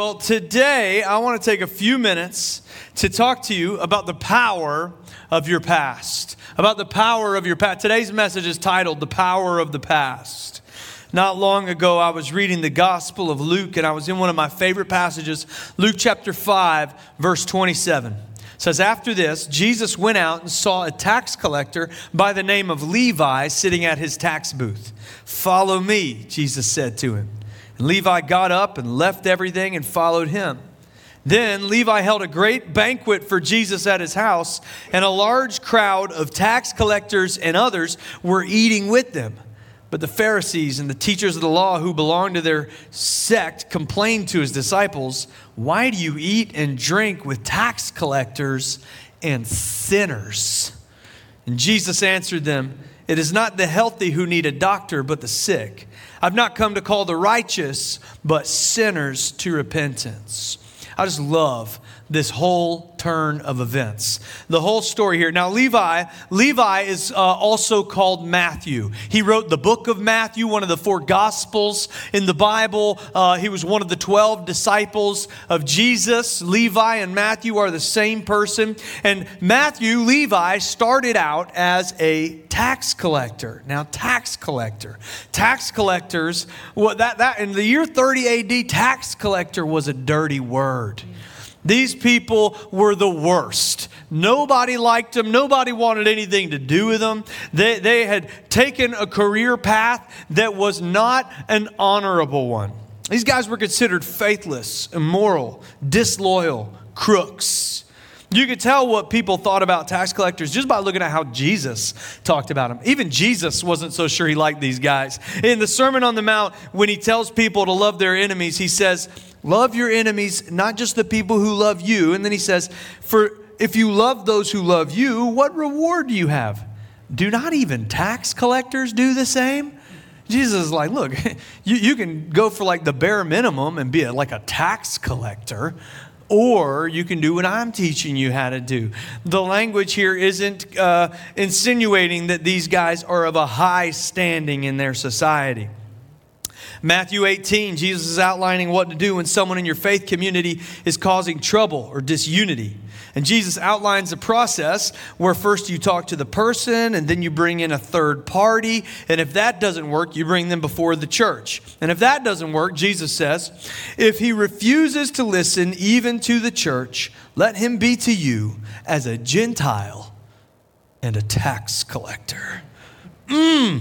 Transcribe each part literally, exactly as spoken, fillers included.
Well, today I want to take a few minutes to talk to you about the power of your past, about the power of your past. Today's message is titled, The Power of the Past. Not long ago, I was reading the Gospel of Luke, and I was in one of my favorite passages, Luke chapter five, verse twenty-seven. It says, after this, Jesus went out and saw a tax collector by the name of Levi sitting at his tax booth. Follow me, Jesus said to him. And Levi got up and left everything and followed him. Then Levi held a great banquet for Jesus at his house, and a large crowd of tax collectors and others were eating with them. But the Pharisees and the teachers of the law who belonged to their sect complained to his disciples, "Why do you eat and drink with tax collectors and sinners?" And Jesus answered them, "It is not the healthy who need a doctor, but the sick. I've not come to call the righteous, but sinners to repentance." I just love this whole turn of events, the whole story here. Now, Levi, Levi is uh, also called Matthew. He wrote the book of Matthew, one of the four gospels in the Bible. Uh, he was one of the twelve disciples of Jesus. Levi and Matthew are the same person. And Matthew, Levi, started out as a tax collector. Now, tax collector. Tax collectors, well, that, that in the year thirty A D, tax collector was a dirty word. These people were the worst. Nobody liked them. Nobody wanted anything to do with them. They, they had taken a career path that was not an honorable one. These guys were considered faithless, immoral, disloyal, crooks. You could tell what people thought about tax collectors just by looking at how Jesus talked about them. Even Jesus wasn't so sure he liked these guys. In the Sermon on the Mount, when he tells people to love their enemies, he says, love your enemies, not just the people who love you. And then he says, for if you love those who love you, what reward do you have? Do not even tax collectors do the same? Jesus is like, look, you, you can go for like the bare minimum and be a, like a tax collector, or you can do what I'm teaching you how to do. The language here isn't uh, insinuating that these guys are of a high standing in their society. Matthew eighteen, Jesus is outlining what to do when someone in your faith community is causing trouble or disunity. And Jesus outlines a process where first you talk to the person and then you bring in a third party. And if that doesn't work, you bring them before the church. And if that doesn't work, Jesus says, if he refuses to listen even to the church, let him be to you as a Gentile and a tax collector. Mmm.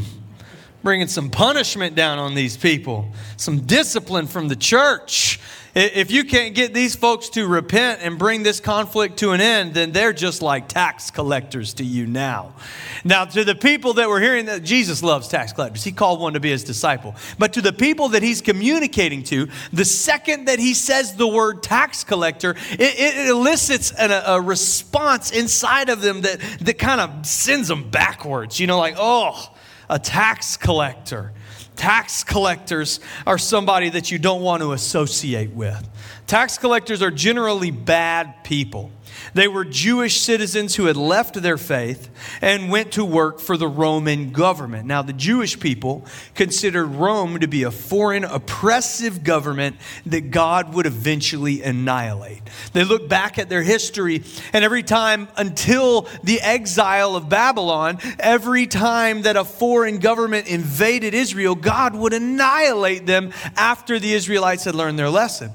Bringing some punishment down on these people, some discipline from the church. If you can't get these folks to repent and bring this conflict to an end, then they're just like tax collectors to you now. Now, to the people that were hearing that, Jesus loves tax collectors. He called one to be his disciple. But to the people that he's communicating to, the second that he says the word tax collector, it, it elicits an, a response inside of them that, that kind of sends them backwards. You know, like, oh, a tax collector. Tax collectors are somebody that you don't want to associate with. Tax collectors are generally bad people. They were Jewish citizens who had left their faith and went to work for the Roman government. Now, the Jewish people considered Rome to be a foreign, oppressive government that God would eventually annihilate. They look back at their history, and every time until the exile of Babylon, every time that a foreign government invaded Israel, God would annihilate them after the Israelites had learned their lesson.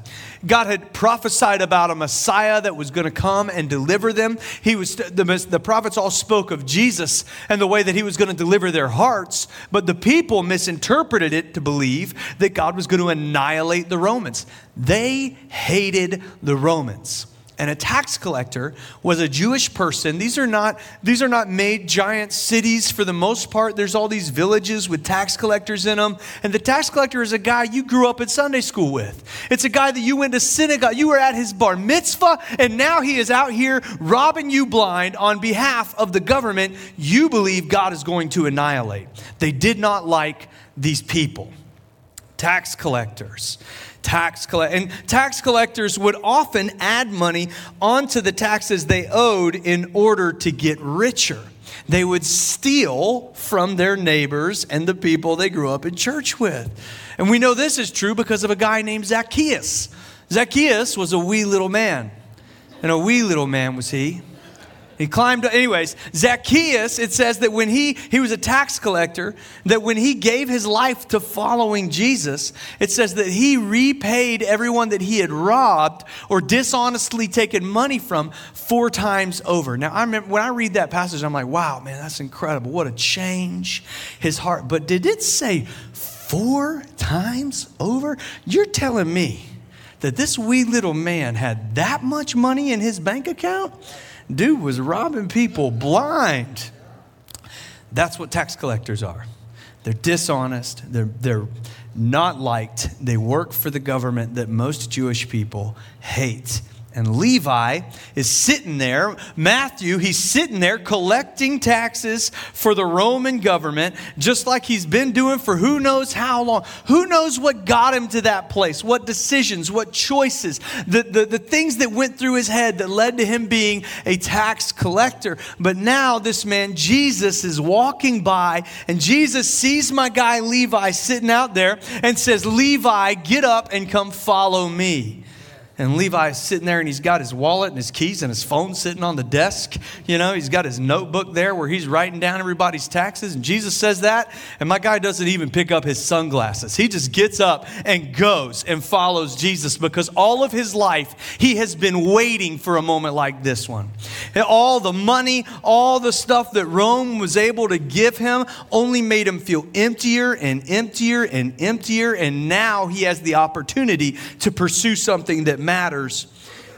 God had prophesied about a Messiah that was going to come and deliver them. He was the, the prophets all spoke of Jesus and the way that he was going to deliver their hearts, but the people misinterpreted it to believe that God was going to annihilate the Romans. They hated the Romans. And a tax collector was a Jewish person. These are not, these are not made giant cities for the most part. There's all these villages with tax collectors in them. And the tax collector is a guy you grew up in Sunday school with. It's a guy that you went to synagogue. You were at his bar mitzvah, and now he is out here robbing you blind on behalf of the government you believe God is going to annihilate. They did not like these people. Tax collectors. Tax collect- and tax collectors would often add money onto the taxes they owed in order to get richer. They would steal from their neighbors and the people they grew up in church with. And we know this is true because of a guy named Zacchaeus. Zacchaeus was a wee little man, and a wee little man was he. He climbed up. Anyways, Zacchaeus, it says that when he, he was a tax collector, that when he gave his life to following Jesus, it says that he repaid everyone that he had robbed or dishonestly taken money from four times over. Now, I remember when I read that passage, I'm like, wow, man, that's incredible. What a change his heart. But did it say four times over? You're telling me that this wee little man had that much money in his bank account? Dude was robbing people blind. That's what tax collectors are. They're dishonest. They're, they're not liked. They work for the government that most Jewish people hate. And Levi is sitting there. Matthew, he's sitting there collecting taxes for the Roman government, just like he's been doing for who knows how long. Who knows what got him to that place? What decisions, what choices, the, the, the things that went through his head that led to him being a tax collector. But now this man, Jesus, is walking by, and Jesus sees my guy Levi sitting out there and says, Levi, get up and come follow me. And Levi's sitting there, and he's got his wallet and his keys and his phone sitting on the desk. You know, he's got his notebook there where he's writing down everybody's taxes. And Jesus says that, and my guy doesn't even pick up his sunglasses. He just gets up and goes and follows Jesus, because all of his life, he has been waiting for a moment like this one. And all the money, all the stuff that Rome was able to give him only made him feel emptier and emptier and emptier. And now he has the opportunity to pursue something that matters,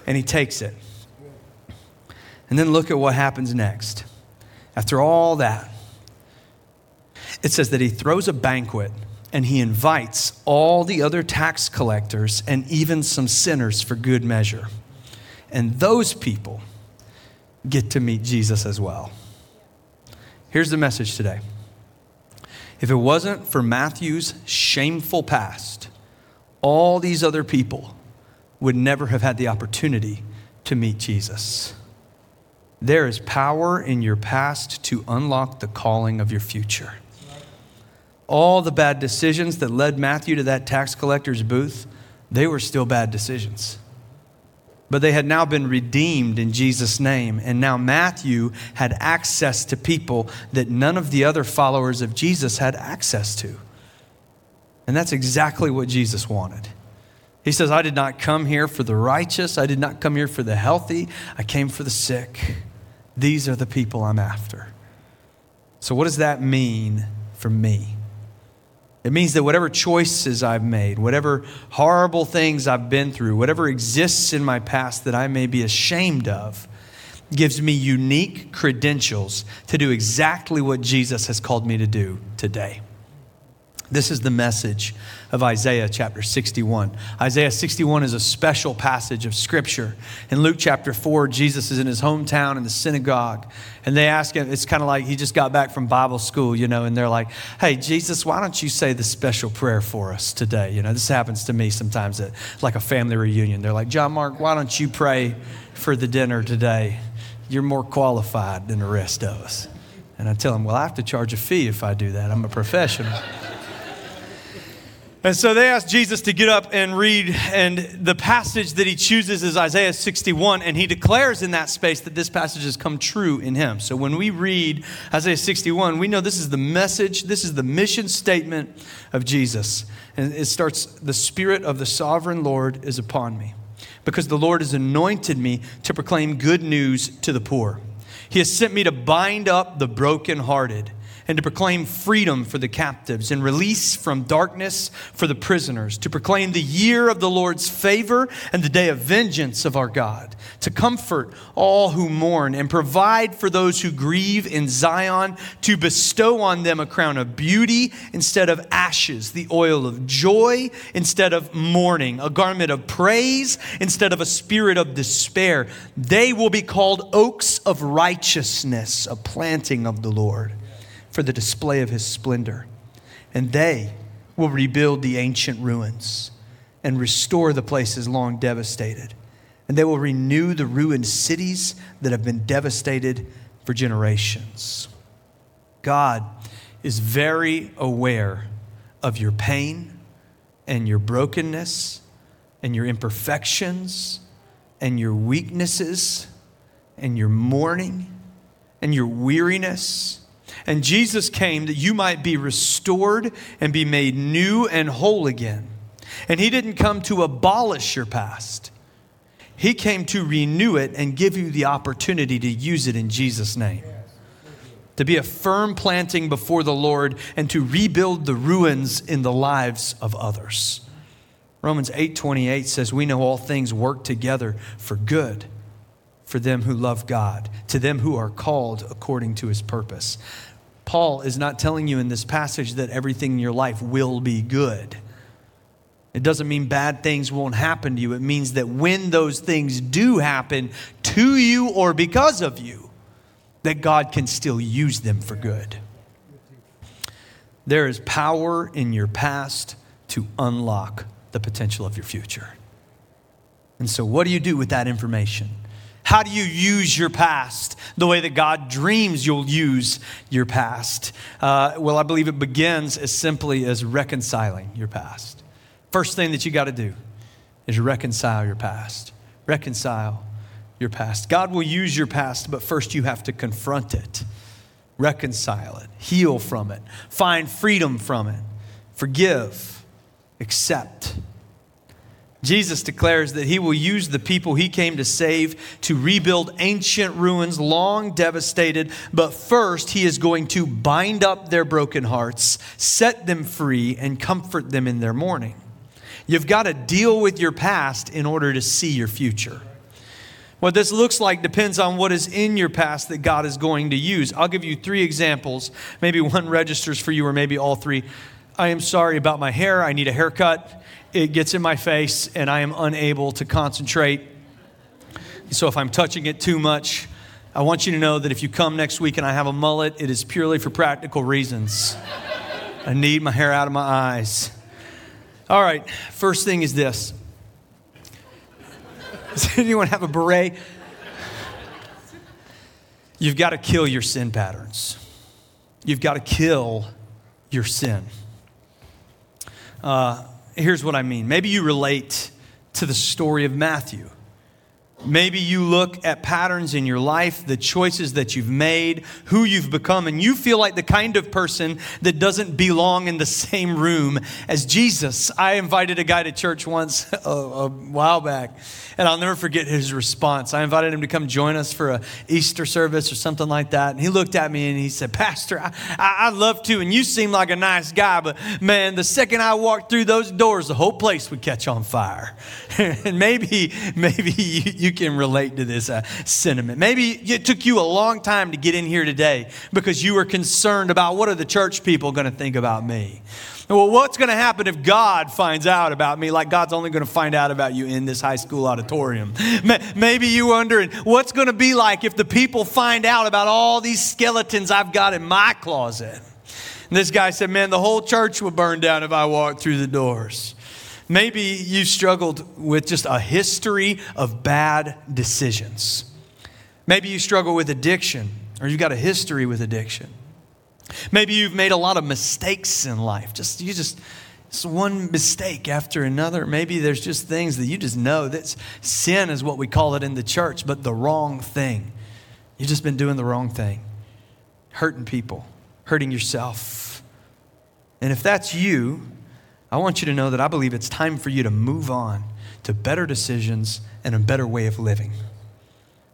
and he takes it. And then look at what happens next. After all that, it says that he throws a banquet and he invites all the other tax collectors and even some sinners for good measure. And those people get to meet Jesus as well. Here's the message today. If it wasn't for Matthew's shameful past, all these other people would never have had the opportunity to meet Jesus. There is power in your past to unlock the calling of your future. All the bad decisions that led Matthew to that tax collector's booth, they were still bad decisions. But they had now been redeemed in Jesus' name. And now Matthew had access to people that none of the other followers of Jesus had access to. And that's exactly what Jesus wanted. He says, I did not come here for the righteous. I did not come here for the healthy. I came for the sick. These are the people I'm after. So what does that mean for me? It means that whatever choices I've made, whatever horrible things I've been through, whatever exists in my past that I may be ashamed of, gives me unique credentials to do exactly what Jesus has called me to do today. This is the message of Isaiah chapter sixty-one. Isaiah sixty-one is a special passage of scripture. In Luke chapter four, Jesus is in his hometown in the synagogue. And they ask him, it's kind of like he just got back from Bible school, you know, and they're like, hey, Jesus, why don't you say the special prayer for us today? You know, this happens to me sometimes at like a family reunion. They're like, John Mark, why don't you pray for the dinner today? You're more qualified than the rest of us. And I tell them, well, I have to charge a fee if I do that. I'm a professional. And so they asked Jesus to get up and read, and the passage that he chooses is Isaiah sixty-one, and he declares in that space that this passage has come true in him. So when we read Isaiah sixty-one, we know this is the message, this is the mission statement of Jesus. And it starts, the Spirit of the Sovereign Lord is upon me, because the Lord has anointed me to proclaim good news to the poor. He has sent me to bind up the brokenhearted, and to proclaim freedom for the captives and release from darkness for the prisoners, to proclaim the year of the Lord's favor and the day of vengeance of our God, to comfort all who mourn and provide for those who grieve in Zion, to bestow on them a crown of beauty instead of ashes, the oil of joy instead of mourning, a garment of praise instead of a spirit of despair. They will be called oaks of righteousness, a planting of the Lord, for the display of his splendor. And they will rebuild the ancient ruins and restore the places long devastated. And they will renew the ruined cities that have been devastated for generations. God is very aware of your pain and your brokenness and your imperfections and your weaknesses and your mourning and your weariness. And Jesus came that you might be restored and be made new and whole again. And he didn't come to abolish your past. He came to renew it and give you the opportunity to use it in Jesus' name. To be a firm planting before the Lord and to rebuild the ruins in the lives of others. Romans eight twenty-eight says, we know all things work together for good for them who love God, to them who are called according to his purpose. Paul is not telling you in this passage that everything in your life will be good. It doesn't mean bad things won't happen to you. It means that when those things do happen to you or because of you, that God can still use them for good. There is power in your past to unlock the potential of your future. And so what do you do with that information? How do you use your past the way that God dreams you'll use your past? Uh, well, I believe it begins as simply as reconciling your past. First thing that you got to do is reconcile your past. Reconcile your past. God will use your past, but first you have to confront it, reconcile it, heal from it, find freedom from it, forgive, accept. Jesus declares that he will use the people he came to save to rebuild ancient ruins long devastated, but first he is going to bind up their broken hearts, set them free, and comfort them in their mourning. You've got to deal with your past in order to see your future. What this looks like depends on what is in your past that God is going to use. I'll give you three examples. Maybe one registers for you, or maybe all three. I am sorry about my hair. I need a haircut. It gets in my face and I am unable to concentrate. So if I'm touching it too much, I want you to know that if you come next week and I have a mullet, it is purely for practical reasons. I need my hair out of my eyes. All right, first thing is this. Does anyone have a beret? You've got to kill your sin patterns. You've got to kill your sin. Uh, here's what I mean. Maybe you relate to the story of Matthew. Maybe you look at patterns in your life, the choices that you've made, who you've become, and you feel like the kind of person that doesn't belong in the same room as Jesus. I invited a guy to church once a, a while back, and I'll never forget his response. I invited him to come join us for an Easter service or something like that, and he looked at me and he said, Pastor, I, I, I'd love to, and you seem like a nice guy, but man, the second I walked through those doors, the whole place would catch on fire. And maybe, maybe you, you You can relate to this uh, sentiment. Maybe it took you a long time to get in here today because you were concerned about what are the church people going to think about me? Well, what's going to happen if God finds out about me? Like God's only going to find out about you in this high school auditorium. Maybe you wondering what's going to be like if the people find out about all these skeletons I've got in my closet. And this guy said, man, the whole church would burn down if I walked through the doors. Maybe you struggled with just a history of bad decisions. Maybe you struggle with addiction, or you've got a history with addiction. Maybe you've made a lot of mistakes in life. Just you just, it's one mistake after another. Maybe there's just things that you just know that sin is what we call it in the church, but the wrong thing. You've just been doing the wrong thing, hurting people, hurting yourself. And if that's you, I want you to know that I believe it's time for you to move on to better decisions and a better way of living.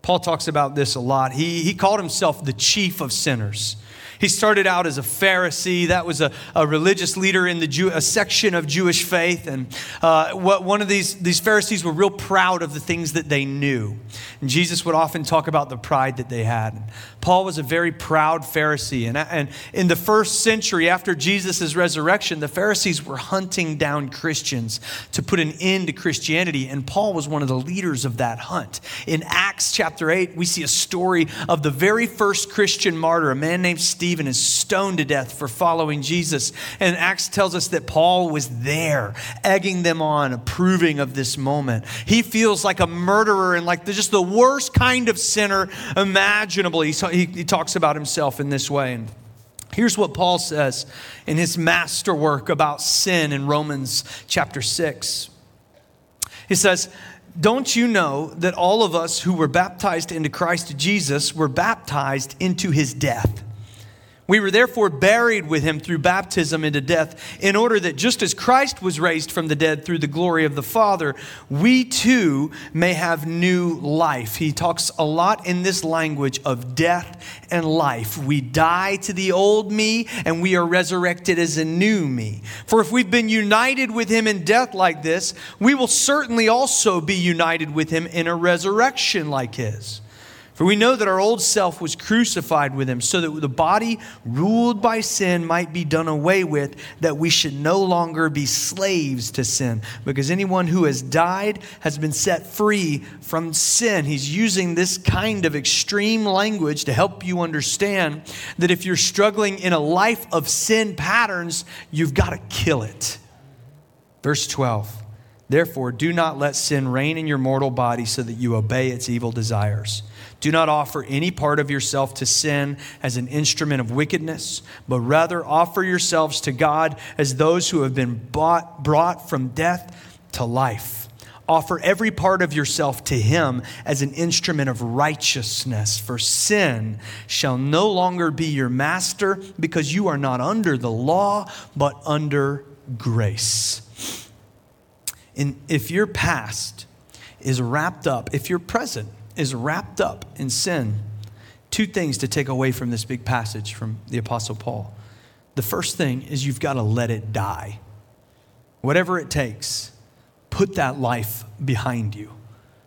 Paul talks about this a lot. He, he called himself the chief of sinners. He started out as a Pharisee. That was a, a religious leader in the Jew, a section of Jewish faith. And uh, what one of these, these Pharisees were real proud of the things that they knew. And Jesus would often talk about the pride that they had. And Paul was a very proud Pharisee. And, and in the first century after Jesus' resurrection, the Pharisees were hunting down Christians to put an end to Christianity. And Paul was one of the leaders of that hunt. In Acts chapter eight, we see a story of the very first Christian martyr, a man named Stephen. Stephen is stoned to death for following Jesus. And Acts tells us that Paul was there, egging them on, approving of this moment. He feels like a murderer and like just the worst kind of sinner imaginable. He, he, he talks about himself in this way. And here's what Paul says in his masterwork about sin in Romans chapter six. He says, don't you know that all of us who were baptized into Christ Jesus were baptized into his death? We were therefore buried with him through baptism into death, in order that just as Christ was raised from the dead through the glory of the Father, we too may have new life. He talks a lot in this language of death and life. We die to the old me, and we are resurrected as a new me. For if we've been united with him in death like this, we will certainly also be united with him in a resurrection like his. For we know that our old self was crucified with him, so that the body ruled by sin might be done away with, that we should no longer be slaves to sin. Because anyone who has died has been set free from sin. He's using this kind of extreme language to help you understand that if you're struggling in a life of sin patterns, you've got to kill it. Verse twelve, therefore, do not let sin reign in your mortal body so that you obey its evil desires. Do not offer any part of yourself to sin as an instrument of wickedness, but rather offer yourselves to God as those who have been bought, brought from death to life. Offer every part of yourself to him as an instrument of righteousness, for sin shall no longer be your master, because you are not under the law, but under grace. And if your past is wrapped up, if your present is wrapped up in sin, two things to take away from this big passage from the Apostle Paul. The first thing is you've got to let it die. Whatever it takes, put that life behind you.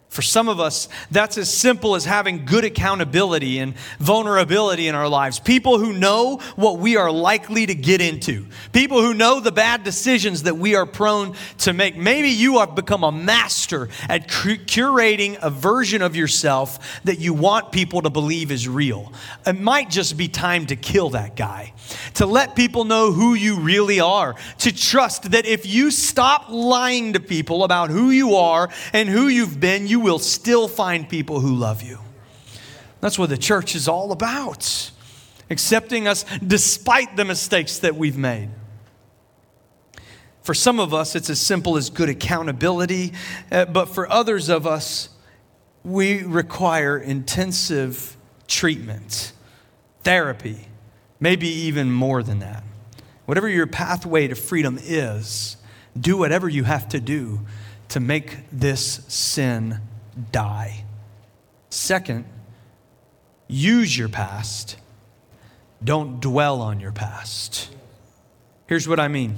For some of us, that's as simple as having good accountability and vulnerability in our lives. People who know what we are likely to get into. People who know the bad decisions that we are prone to make. Maybe you have become a master at curating a version of yourself that you want people to believe is real. It might just be time to kill that guy. To let people know who you really are. To trust that if you stop lying to people about who you are and who you've been, you will still find people who love you. That's what the church is all about. Accepting us despite the mistakes that we've made. For some of us, it's as simple as good accountability. Uh, but for others of us, we require intensive treatment, therapy, maybe even more than that. Whatever your pathway to freedom is, do whatever you have to do to make this sin die. Second, use your past. Don't dwell on your past. Here's what I mean.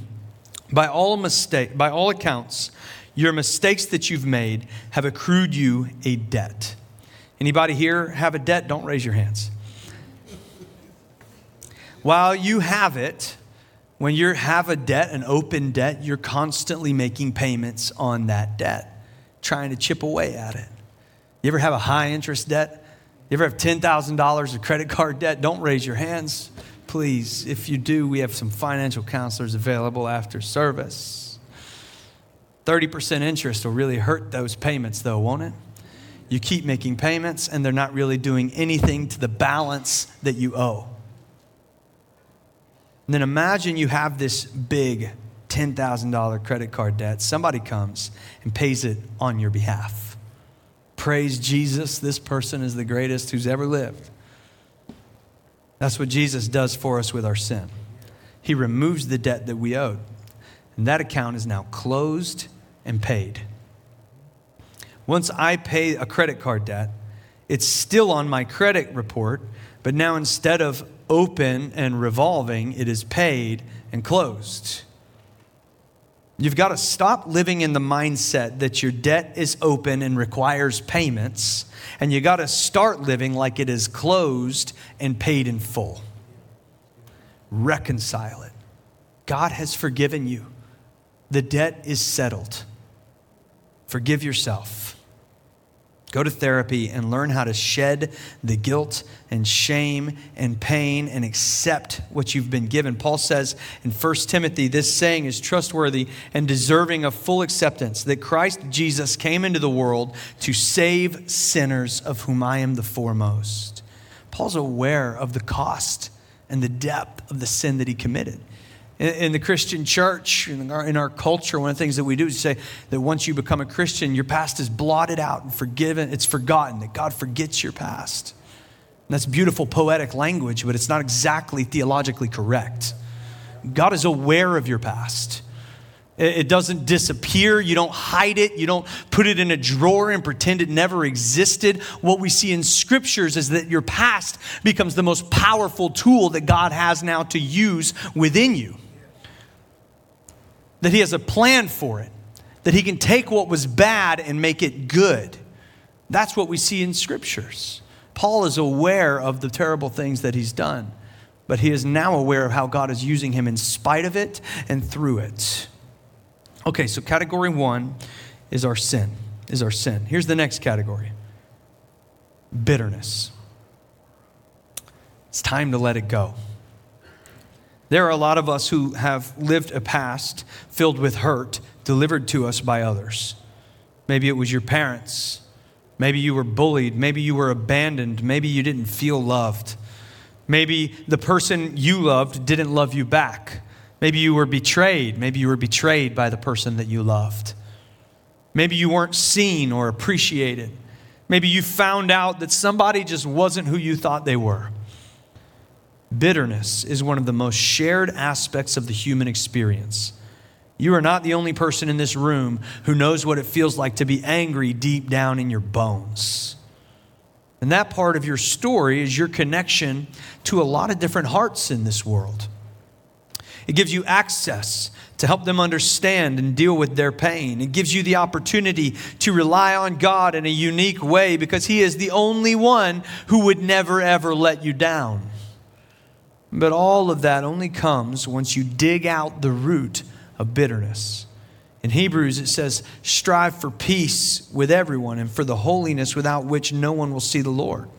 By all mistake, by all accounts, your mistakes that you've made have accrued you a debt. Anybody here have a debt? Don't raise your hands. While you have it, when you have a debt, an open debt, you're constantly making payments on that debt, trying to chip away at it. You ever have a high interest debt? You ever have ten thousand dollars of credit card debt? Don't raise your hands, please. If you do, we have some financial counselors available after service. thirty percent interest will really hurt those payments though, won't it? You keep making payments and they're not really doing anything to the balance that you owe. And then imagine you have this big ten thousand dollars credit card debt. Somebody comes and pays it on your behalf. Praise Jesus, this person is the greatest who's ever lived. That's what Jesus does for us with our sin. He removes the debt that we owed. And that account is now closed and paid. Once I pay a credit card debt, it's still on my credit report, but now instead of open and revolving, it is paid and closed. You've got to stop living in the mindset that your debt is open and requires payments, and you got to start living like it is closed and paid in full. Reconcile it. God has forgiven you. The debt is settled. Forgive yourself. Go to therapy and learn how to shed the guilt and shame and pain and accept what you've been given. Paul says in First Timothy, this saying is trustworthy and deserving of full acceptance, that Christ Jesus came into the world to save sinners, of whom I am the foremost. Paul's aware of the cost and the depth of the sin that he committed. In, in the Christian church, in our, in our culture, one of the things that we do is say that once you become a Christian, your past is blotted out and forgiven. It's forgotten, that God forgets your past. And that's beautiful poetic language, but it's not exactly theologically correct. God is aware of your past. It doesn't disappear. You don't hide it. You don't put it in a drawer and pretend it never existed. What we see in scriptures is that your past becomes the most powerful tool that God has now to use within you. That he has a plan for it. That he can take what was bad and make it good. That's what we see in scriptures. Paul is aware of the terrible things that he's done, but he is now aware of how God is using him in spite of it and through it. Okay, so category one is our sin, is our sin. Here's the next category, bitterness. It's time to let it go. There are a lot of us who have lived a past filled with hurt delivered to us by others. Maybe it was your parents. Maybe you were bullied. Maybe you were abandoned. Maybe you didn't feel loved. Maybe the person you loved didn't love you back. Maybe you were betrayed. Maybe you were betrayed by the person that you loved. Maybe you weren't seen or appreciated. Maybe you found out that somebody just wasn't who you thought they were. Bitterness is one of the most shared aspects of the human experience. You are not the only person in this room who knows what it feels like to be angry deep down in your bones. And that part of your story is your connection to a lot of different hearts in this world. It gives you access to help them understand and deal with their pain. It gives you the opportunity to rely on God in a unique way because he is the only one who would never, ever let you down. But all of that only comes once you dig out the root of bitterness. In Hebrews, it says, strive for peace with everyone and for the holiness without which no one will see the Lord.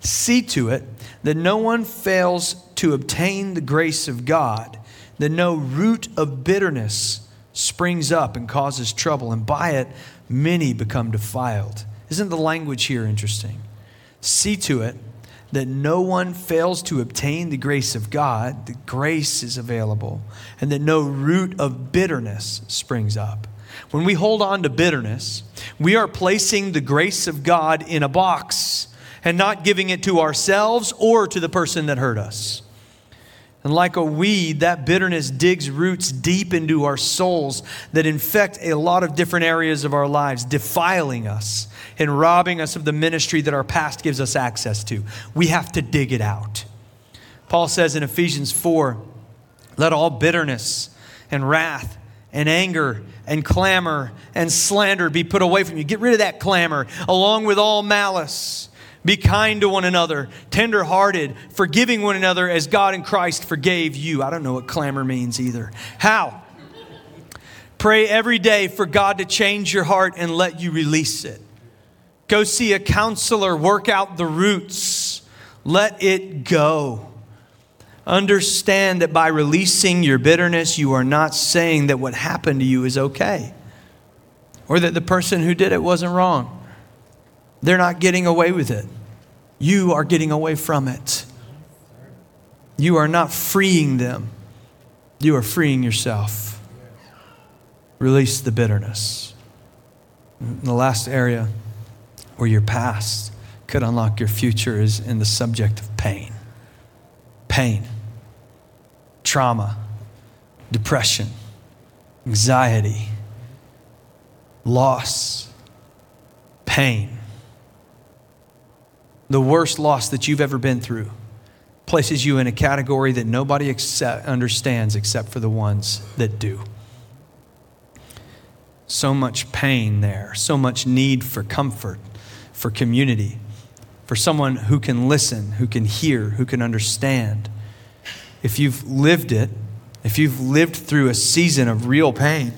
See to it that no one fails to obtain the grace of God, that no root of bitterness springs up and causes trouble, and by it many become defiled. Isn't the language here interesting? See to it that no one fails to obtain the grace of God. The grace is available, and that no root of bitterness springs up. When we hold on to bitterness, we are placing the grace of God in a box and not giving it to ourselves or to the person that hurt us. And like a weed, that bitterness digs roots deep into our souls that infect a lot of different areas of our lives, defiling us and robbing us of the ministry that our past gives us access to. We have to dig it out. Paul says in Ephesians four, let all bitterness and wrath and anger and clamor and slander be put away from you. Get rid of that clamor, along with all malice. Be kind to one another, tender-hearted, forgiving one another as God in Christ forgave you. I don't know what clamor means either. How? Pray every day for God to change your heart and let you release it. Go see a counselor, work out the roots. Let it go. Understand that by releasing your bitterness, you are not saying that what happened to you is okay, or that the person who did it wasn't wrong. They're not getting away with it. You are getting away from it. You are not freeing them. You are freeing yourself. Release the bitterness. And the last area where your past could unlock your future is in the subject of pain. Pain, trauma, depression, anxiety, loss, pain. The worst loss that you've ever been through places you in a category that nobody accept, understands except for the ones that do. So much pain there, so much need for comfort, for community, for someone who can listen, who can hear, who can understand. If you've lived it, if you've lived through a season of real pain,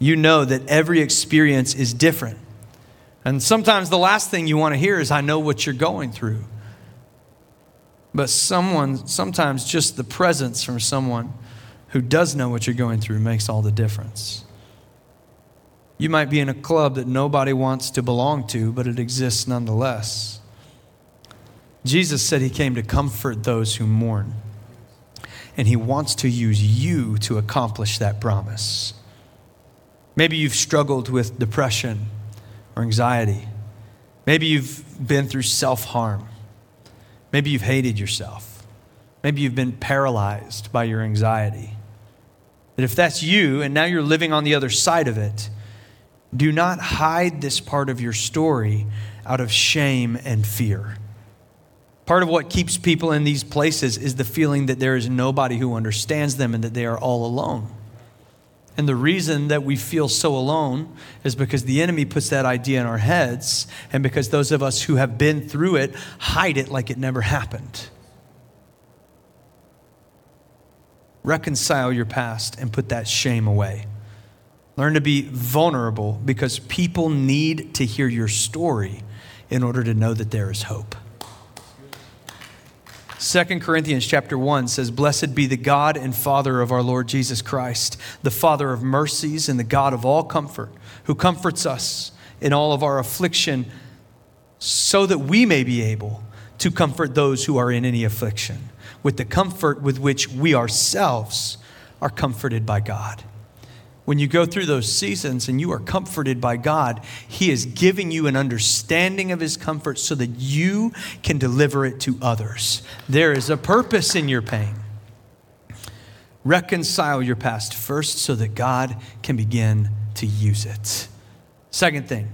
you know that every experience is different. And sometimes the last thing you want to hear is, I know what you're going through. But someone, sometimes just the presence from someone who does know what you're going through makes all the difference. You might be in a club that nobody wants to belong to, but it exists nonetheless. Jesus said he came to comfort those who mourn. and he wants to use you to accomplish that promise. Maybe you've struggled with depression or anxiety. Maybe you've been through self-harm. Maybe you've hated yourself. Maybe you've been paralyzed by your anxiety. That if that's you and now you're living on the other side of it, do not hide this part of your story out of shame and fear. Part of what keeps people in these places is the feeling that there is nobody who understands them and that they are all alone. And the reason that we feel so alone is because the enemy puts that idea in our heads, and because those of us who have been through it hide it like it never happened. Reconcile your past and put that shame away. Learn to be vulnerable, because people need to hear your story in order to know that there is hope. Second Corinthians chapter one says, "Blessed be the God and Father of our Lord Jesus Christ, the Father of mercies and the God of all comfort, who comforts us in all of our affliction, so that we may be able to comfort those who are in any affliction with the comfort with which we ourselves are comforted by God." When you go through those seasons and you are comforted by God, He is giving you an understanding of His comfort so that you can deliver it to others. There is a purpose in your pain. Reconcile your past first so that God can begin to use it. Second thing,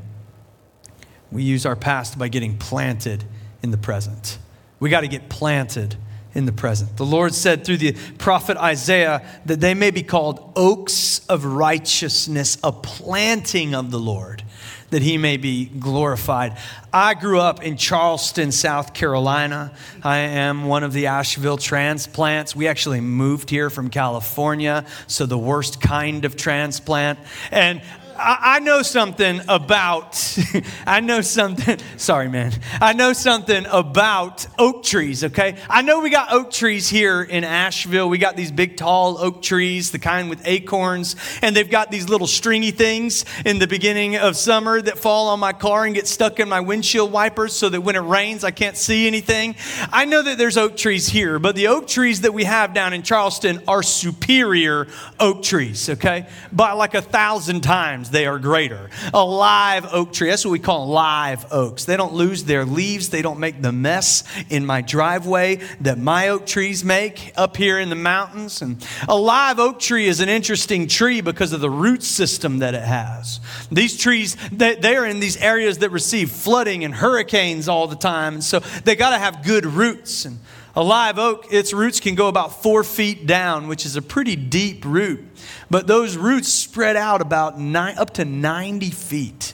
we use our past by getting planted in the present. We got to get planted in the present. The Lord said through the prophet Isaiah that they may be called oaks of righteousness, a planting of the Lord, that He may be glorified. I grew up in Charleston, South Carolina. I am one of the Asheville transplants. We actually moved here from California, so the worst kind of transplant. And I know something about, I know something, sorry, man. I know something about oak trees, okay? I know we got oak trees here in Asheville. We got these big, tall oak trees, the kind with acorns, and they've got these little stringy things in the beginning of summer that fall on my car and get stuck in my windshield wipers so that when it rains, I can't see anything. I know that there's oak trees here, but the oak trees that we have down in Charleston are superior oak trees, okay? By like a thousand times. They are greater. A live oak tree. That's what we call live oaks. They don't lose their leaves. They don't make the mess in my driveway that my oak trees make up here in the mountains. And a live oak tree is an interesting tree because of the root system that it has. These trees, they, they are in these areas that receive flooding and hurricanes all the time. And so they got to have good roots. And a live oak, its roots can go about four feet down, which is a pretty deep root. But those roots spread out about nine, up to ninety feet.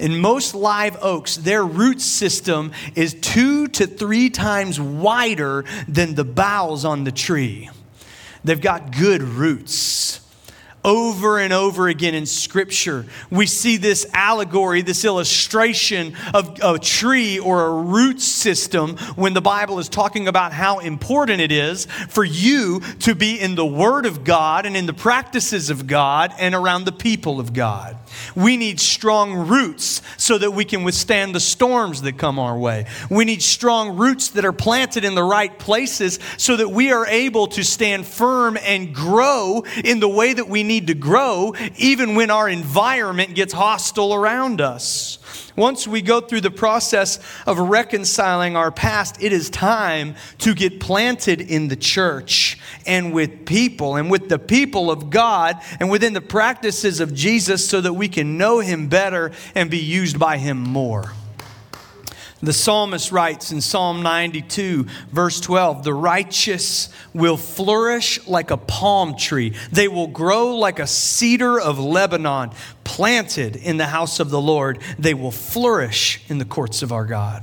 In most live oaks, their root system is two to three times wider than the boughs on the tree. They've got good roots. Over and over again in Scripture, we see this allegory, this illustration of a tree or a root system when the Bible is talking about how important it is for you to be in the Word of God and in the practices of God and around the people of God. We need strong roots so that we can withstand the storms that come our way. We need strong roots that are planted in the right places so that we are able to stand firm and grow in the way that we need to grow, even when our environment gets hostile around us. Once we go through the process of reconciling our past, it is time to get planted in the church and with people and with the people of God and within the practices of Jesus so that we can know Him better and be used by Him more. The psalmist writes in Psalm ninety-two, verse twelve, "The righteous will flourish like a palm tree. They will grow like a cedar of Lebanon. Planted in the house of the Lord, they will flourish in the courts of our God."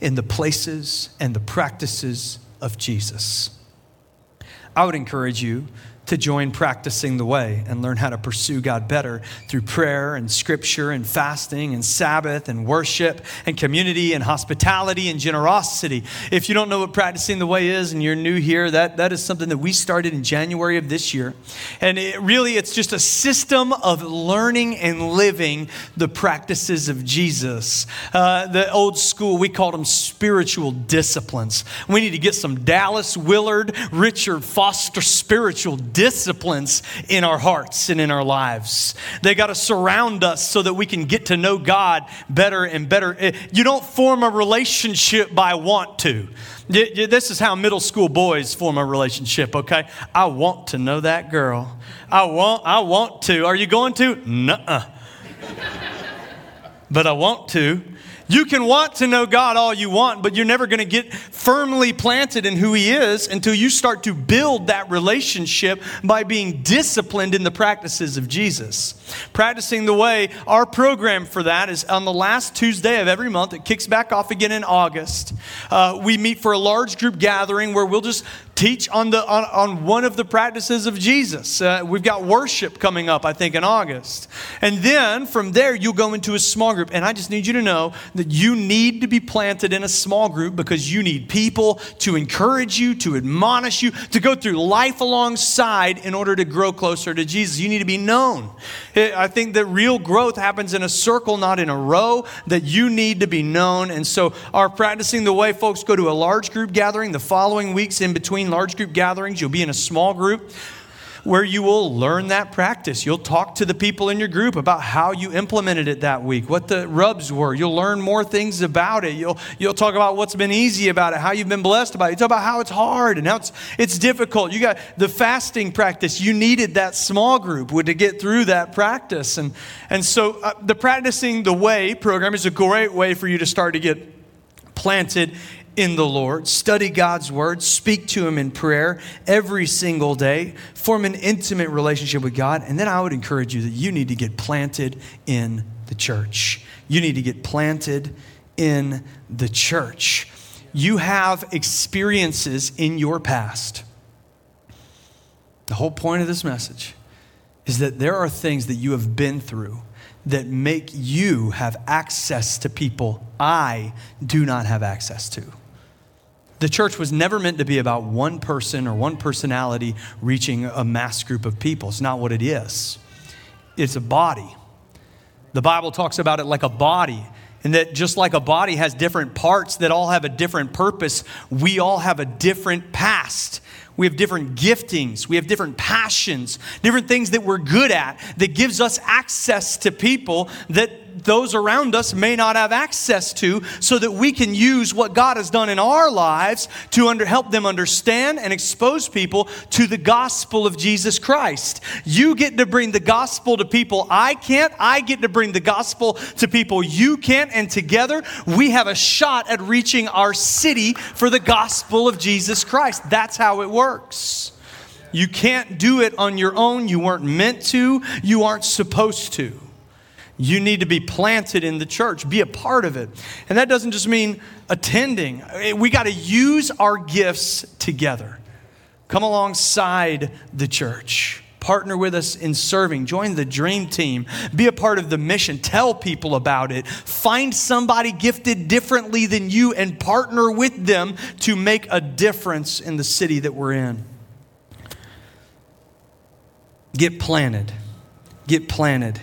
in the places and the practices of Jesus. I would encourage you to join practicing the way and learn how to pursue God better through prayer and scripture and fasting and Sabbath and worship and community and hospitality and generosity. If you don't know what practicing the way is and you're new here, that, that is something that we started in January of this year. And it really, it's just a system of learning and living the practices of Jesus. Uh, the old school, we called them spiritual disciplines. We need to get some Dallas Willard, Richard Foster spiritual disciplines in our hearts and in our lives. They got to surround us so that we can get to know God better and better. You don't form a relationship by want to. This is how middle school boys form a relationship, okay? I want to know that girl. I want, I want to. Are you going to? Nuh-uh. But I want to. You can want to know God all you want, but you're never going to get firmly planted in who he is until you start to build that relationship by being disciplined in the practices of Jesus. Practicing the way, our program for that is on the last Tuesday of every month. It kicks back off again in August. Uh, we meet for a large group gathering where we'll just teach on the on, on one of the practices of Jesus. Uh, we've got worship coming up, I think, in August. And then from there, you'll go into a small group. And I just need you to know that you need to be planted in a small group because you need people to encourage you, to admonish you, to go through life alongside in order to grow closer to Jesus. You need to be known. I think that real growth happens in a circle, not in a row, that you need to be known. And so our practicing the way folks go to a large group gathering the following weeks in between large group gatherings. You'll be in a small group where you will learn that practice. You'll talk to the people in your group about how you implemented it that week, what the rubs were. You'll learn more things about it. You'll you'll talk about what's been easy about it, how you've been blessed about it. You talk about how it's hard and how it's it's difficult. You got the fasting practice. You needed that small group to get through that practice. And and so uh, the Practicing the Way program is a great way for you to start to get planted in the Lord, study God's word, speak to him in prayer every single day, form an intimate relationship with God. And then I would encourage you that you need to get planted in the church. You need to get planted in the church. You have experiences in your past. The whole point of this message is that there are things that you have been through that make you have access to people I do not have access to. The church was never meant to be about one person or one personality reaching a mass group of people. It's not what it is. It's a body. The Bible talks about it like a body, and that just like a body has different parts that all have a different purpose, we all have a different past. We have different giftings. We have different passions, different things that we're good at that gives us access to people that those around us may not have access to, so that we can use what God has done in our lives to under, help them understand and expose people to the gospel of Jesus Christ. You get to bring the gospel to people I can't. I get to bring the gospel to people you can't. And together we have a shot at reaching our city for the gospel of Jesus Christ. That's how it works. works. You can't do it on your own. You weren't meant to. You aren't supposed to. You need to be planted in the church. Be a part of it. And that doesn't just mean attending. We got to use our gifts together. Come alongside the church. Partner with us in serving. Join the dream team. Be a part of the mission. Tell people about it. Find somebody gifted differently than you and partner with them to make a difference in the city that we're in. Get planted. Get planted.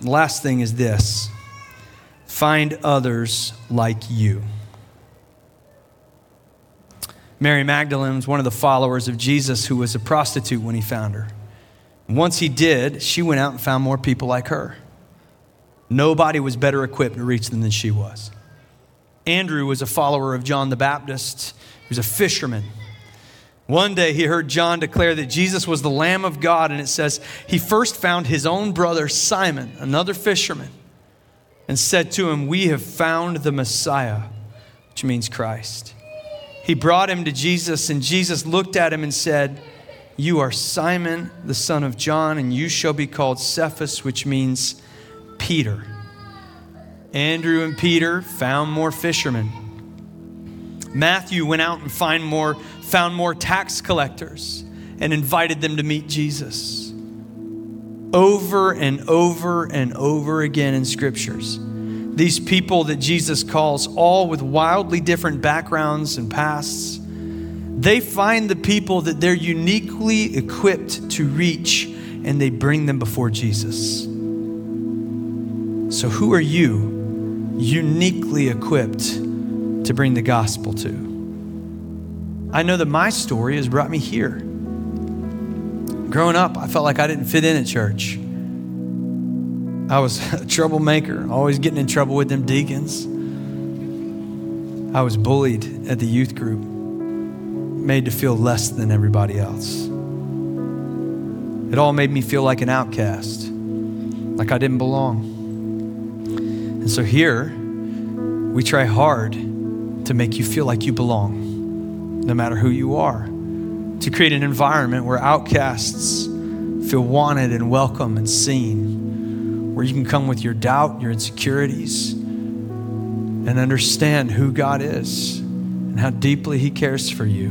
The last thing is this. Find others like you. Mary Magdalene was one of the followers of Jesus who was a prostitute when he found her. And once he did, she went out and found more people like her. Nobody was better equipped to reach them than she was. Andrew was a follower of John the Baptist. He was a fisherman. One day he heard John declare that Jesus was the Lamb of God, and it says he first found his own brother Simon, another fisherman, and said to him, "We have found the Messiah," which means Christ. He brought him to Jesus, and Jesus looked at him and said, "You are Simon, the son of John, and you shall be called Cephas," which means Peter. Andrew and Peter found more fishermen. Matthew went out and find more, found more tax collectors. and invited them to meet Jesus. Over and over and over again in scriptures, these people that Jesus calls, all with wildly different backgrounds and pasts, they find the people that they're uniquely equipped to reach, and they bring them before Jesus. So who are you uniquely equipped to bring the gospel to? I know that my story has brought me here. Growing up, I felt like I didn't fit in at church. I was a troublemaker, always getting in trouble with them deacons. I was bullied at the youth group, made to feel less than everybody else. It all made me feel like an outcast, like I didn't belong. And so here, we try hard to make you feel like you belong, no matter who you are. To create an environment where outcasts feel wanted and welcome and seen, where you can come with your doubt, your insecurities, and understand who God is and how deeply He cares for you.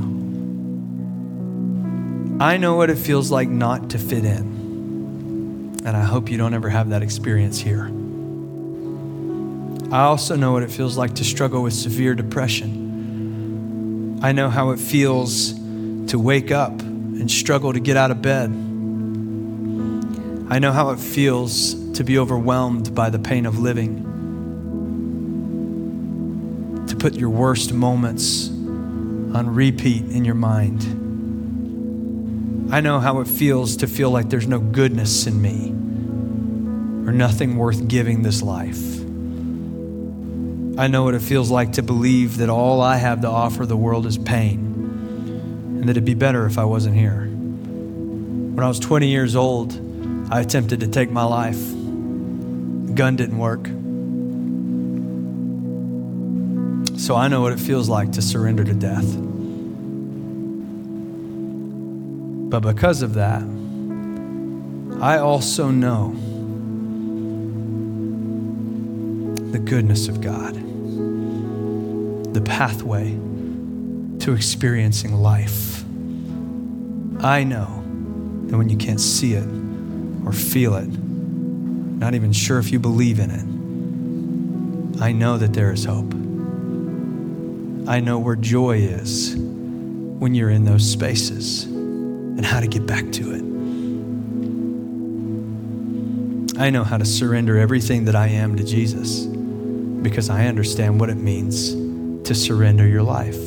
I know what it feels like not to fit in, and I hope you don't ever have that experience here. I also know what it feels like to struggle with severe depression. I know how it feels to wake up and struggle to get out of bed. I know how it feels to be overwhelmed by the pain of living, to put your worst moments on repeat in your mind. I know how it feels to feel like there's no goodness in me or nothing worth giving this life. I know what it feels like to believe that all I have to offer the world is pain, and that it'd be better if I wasn't here. When I was twenty years old, I attempted to take my life. The gun didn't work. So I know what it feels like to surrender to death. But because of that, I also know the goodness of God, the pathway to experiencing life. I know that when you can't see it or feel it, not even sure if you believe in it, I know that there is hope. I know where joy is when you're in those spaces and how to get back to it. I know how to surrender everything that I am to Jesus because I understand what it means to surrender your life.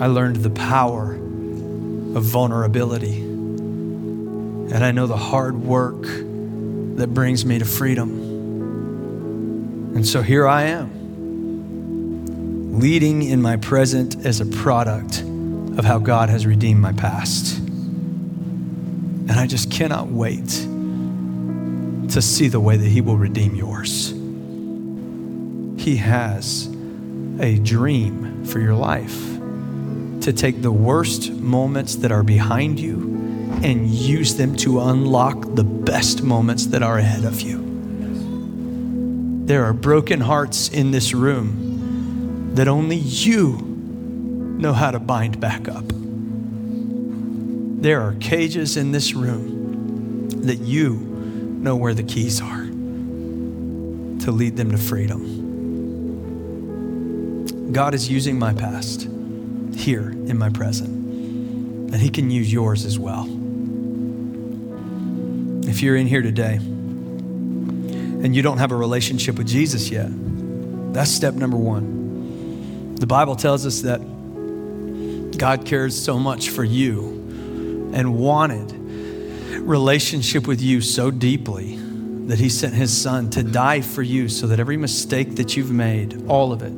I learned the power of vulnerability. And I know the hard work that brings me to freedom. And so here I am, leading in my present as a product of how God has redeemed my past. And I just cannot wait to see the way that He will redeem yours. He has a dream for your life, to take the worst moments that are behind you and use them to unlock the best moments that are ahead of you. There are broken hearts in this room that only you know how to bind back up. There are cages in this room that you know where the keys are to lead them to freedom. God is using my past here in my present, and He can use yours as well. If you're in here today and you don't have a relationship with Jesus yet, that's step number one. The Bible tells us that God cares so much for you and wanted relationship with you so deeply that He sent His Son to die for you so that every mistake that you've made, all of it,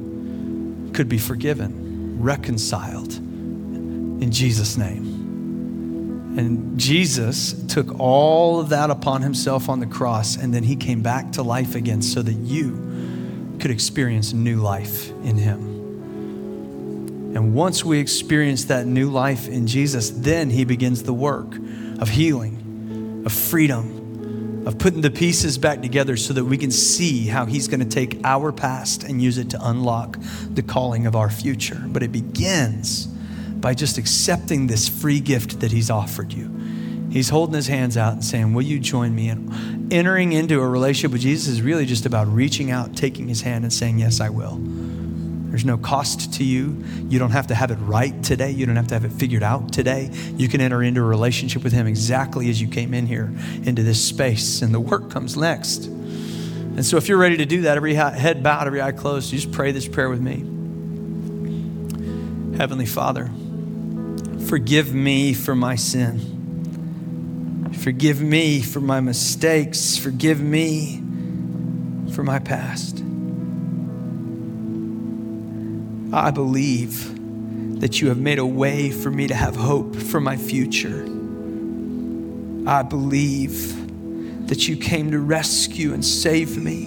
could be forgiven, reconciled in Jesus' name. And Jesus took all of that upon Himself on the cross, and then He came back to life again so that you could experience new life in Him. And once we experience that new life in Jesus, then He begins the work of healing, of freedom, of putting the pieces back together so that we can see how He's going to take our past and use it to unlock the calling of our future. But it begins by just accepting this free gift that he's offered you. He's holding his hands out and saying, will you join me? And entering into a relationship with Jesus is really just about reaching out, taking his hand and saying, yes, I will. There's no cost to you. You don't have to have it right today. You don't have to have it figured out today. You can enter into a relationship with him exactly as you came in here into this space, and the work comes next. And so if you're ready to do that, every head bowed, every eye closed, you just pray this prayer with me. Heavenly Father, forgive me for my sin. Forgive me for my mistakes. Forgive me for my past. I believe that you have made a way for me to have hope for my future. I believe that you came to rescue and save me.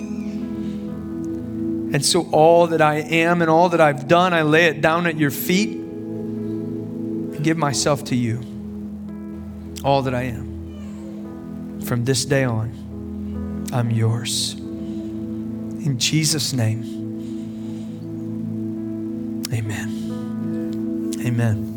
And so all that I am and all that I've done, I lay it down at your feet and give myself to you. All that I am. From this day on, I'm yours. In Jesus' name, amen. Amen.